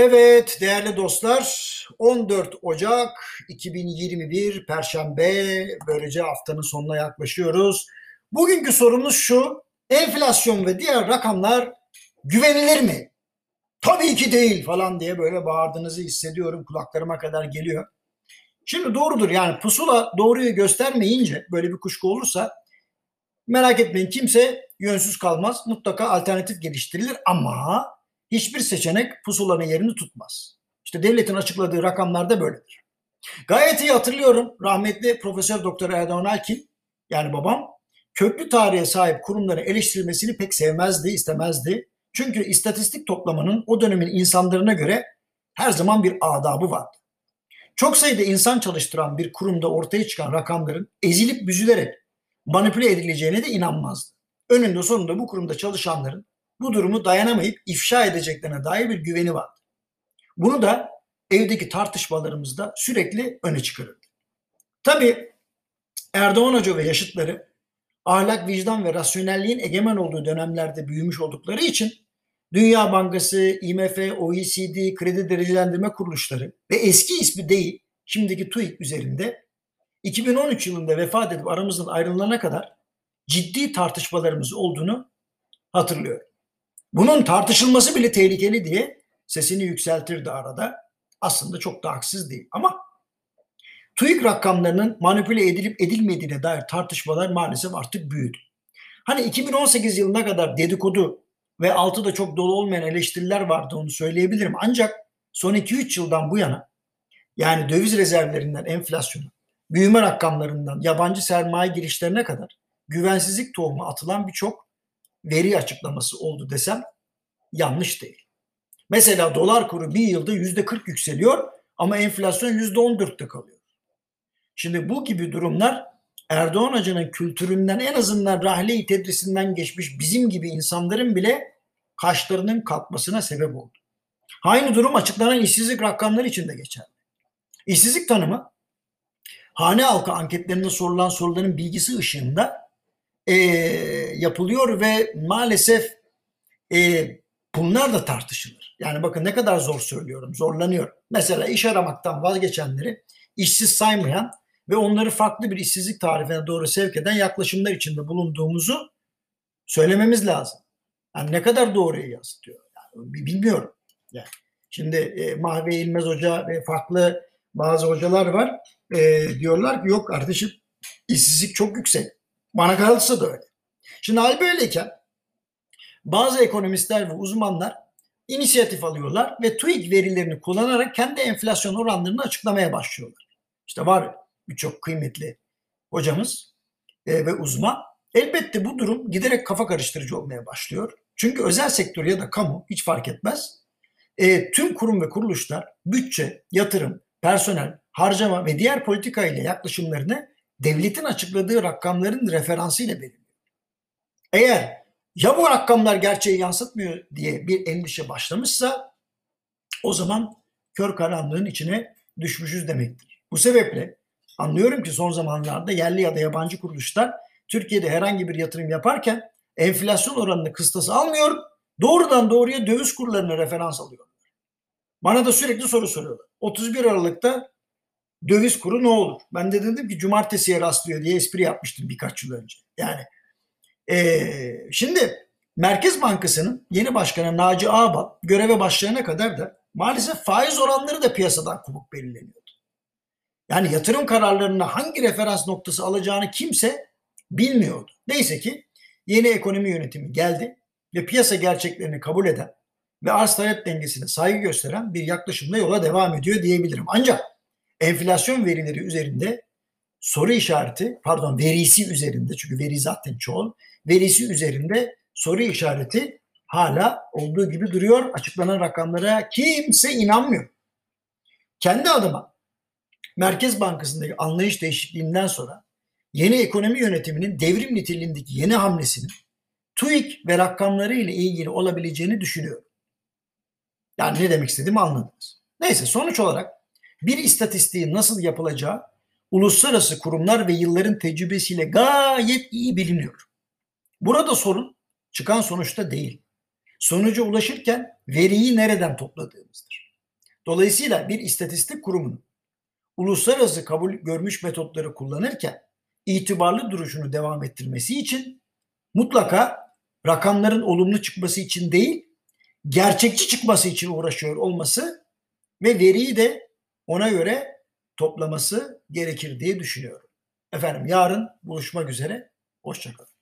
Evet değerli dostlar, 14 Ocak 2021 Perşembe, böylece haftanın sonuna yaklaşıyoruz. Bugünkü sorumuz şu: enflasyon ve diğer rakamlar güvenilir mi? Tabii ki değil falan diye böyle bağırdığınızı hissediyorum, kulaklarıma kadar geliyor. Şimdi doğrudur, yani pusula doğruyu göstermeyince böyle bir kuşku olursa merak etmeyin, kimse yönsüz kalmaz. Mutlaka alternatif geliştirilir ama hiçbir seçenek pusulanın yerini tutmaz. İşte devletin açıkladığı rakamlar da böyledir. Gayet iyi hatırlıyorum, rahmetli Profesör Doktor Erdoğan Alkin, yani babam, köklü tarihe sahip kurumları eleştirilmesini pek sevmezdi, istemezdi. Çünkü istatistik toplamanın o dönemin insanlarına göre her zaman bir adabı vardı. Çok sayıda insan çalıştıran bir kurumda ortaya çıkan rakamların ezilip büzülerek manipüle edileceğine de inanmazdı. Önünde sonunda bu kurumda çalışanların bu durumu dayanamayıp ifşa edeceklerine dair bir güveni vardı. Bunu da evdeki tartışmalarımızda sürekli öne çıkarırdı. Tabii Erdoğan Hoca ve yaşıtları ahlak, vicdan ve rasyonelliğin egemen olduğu dönemlerde büyümüş oldukları için Dünya Bankası, IMF, OECD, kredi derecelendirme kuruluşları ve eski ismi değil, şimdiki TÜİK üzerinde 2013 yılında vefat edip aramızdan ayrılana kadar ciddi tartışmalarımız olduğunu hatırlıyorum. Bunun tartışılması bile tehlikeli diye sesini yükseltirdi arada. Aslında çok da haksız değil ama TÜİK rakamlarının manipüle edilip edilmediğine dair tartışmalar maalesef artık büyüdü. Hani 2018 yılına kadar dedikodu ve altı da çok dolu olmayan eleştiriler vardı, onu söyleyebilirim. Ancak son 2-3 yıldan bu yana, yani döviz rezervlerinden enflasyona, büyüme rakamlarından yabancı sermaye girişlerine kadar güvensizlik tohumu atılan birçok veri açıklaması oldu desem yanlış değil. Mesela dolar kuru bir yılda %40 yükseliyor ama enflasyon %14'te kalıyor. Şimdi bu gibi durumlar Erdoğan Hoca'nın kültüründen, en azından rahle-i tedrisinden geçmiş bizim gibi insanların bile kaşlarının kalkmasına sebep oldu. Aynı durum açıklanan işsizlik rakamları için de geçerli. İşsizlik tanımı hane halkı anketlerinde sorulan soruların bilgisi ışığında yapılıyor ve maalesef bunlar da tartışılır. Yani bakın ne kadar zor söylüyorum, zorlanıyorum. Mesela iş aramaktan vazgeçenleri işsiz saymayan ve onları farklı bir işsizlik tarifine doğru sevk eden yaklaşımlar içinde bulunduğumuzu söylememiz lazım. Yani ne kadar doğruyu yansıtıyor, yani bilmiyorum. Yani şimdi Mahve İlmez Hoca ve farklı bazı hocalar var. Diyorlar ki yok kardeşim, işsizlik çok yüksek. Bana kalırsa da öyle. Şimdi hal böyleyken bazı ekonomistler ve uzmanlar inisiyatif alıyorlar ve TÜİK verilerini kullanarak kendi enflasyon oranlarını açıklamaya başlıyorlar. İşte var birçok kıymetli hocamız ve uzman. Elbette bu durum giderek kafa karıştırıcı olmaya başlıyor. Çünkü özel sektör ya da kamu hiç fark etmez. Tüm kurum ve kuruluşlar bütçe, yatırım, personel, harcama ve diğer politika ile yaklaşımlarını devletin açıkladığı rakamların referansı ile belirliyor. Eğer ya bu rakamlar gerçeği yansıtmıyor diye bir endişe başlamışsa o zaman kör karanlığın içine düşmüşüz demektir. Bu sebeple anlıyorum ki son zamanlarda yerli ya da yabancı kuruluşlar Türkiye'de herhangi bir yatırım yaparken enflasyon oranını kıstası almıyor, doğrudan doğruya döviz kurlarına referans alıyor. Bana da sürekli soru soruyorlar. 31 Aralık'ta döviz kuru ne olur? Ben de dedim ki cumartesiye rastlıyor diye espri yapmıştım birkaç yıl önce. Yani şimdi Merkez Bankası'nın yeni başkanı Naci Ağbal göreve başlayana kadar da maalesef faiz oranları da piyasadan kopuk belirleniyordu. Yani yatırım kararlarına hangi referans noktası alacağını kimse bilmiyordu. Neyse ki yeni ekonomi yönetimi geldi ve piyasa gerçeklerini kabul eden ve arz talep dengesine saygı gösteren bir yaklaşımla yola devam ediyor diyebilirim. Ancak enflasyon verileri üzerinde soru işareti, pardon verisi üzerinde, çünkü veri zaten çoğul, verisi üzerinde soru işareti hala olduğu gibi duruyor. Açıklanan rakamlara kimse inanmıyor. Kendi adıma Merkez Bankası'ndaki anlayış değişikliğinden sonra yeni ekonomi yönetiminin devrim niteliğindeki yeni hamlesinin TÜİK ve rakamları ile ilgili olabileceğini düşünüyorum. Yani ne demek istediğimi anladınız. Neyse, sonuç olarak bir istatistiğin nasıl yapılacağı uluslararası kurumlar ve yılların tecrübesiyle gayet iyi biliniyor. Burada sorun çıkan sonuçta değil, sonuca ulaşırken veriyi nereden topladığımızdır. Dolayısıyla bir istatistik kurumunun uluslararası kabul görmüş metotları kullanırken itibarlı duruşunu devam ettirmesi için mutlaka rakamların olumlu çıkması için değil, gerçekçi çıkması için uğraşıyor olması ve veriyi de ona göre toplaması gerekir diye düşünüyorum. Efendim, yarın buluşmak üzere. Hoşça kalın.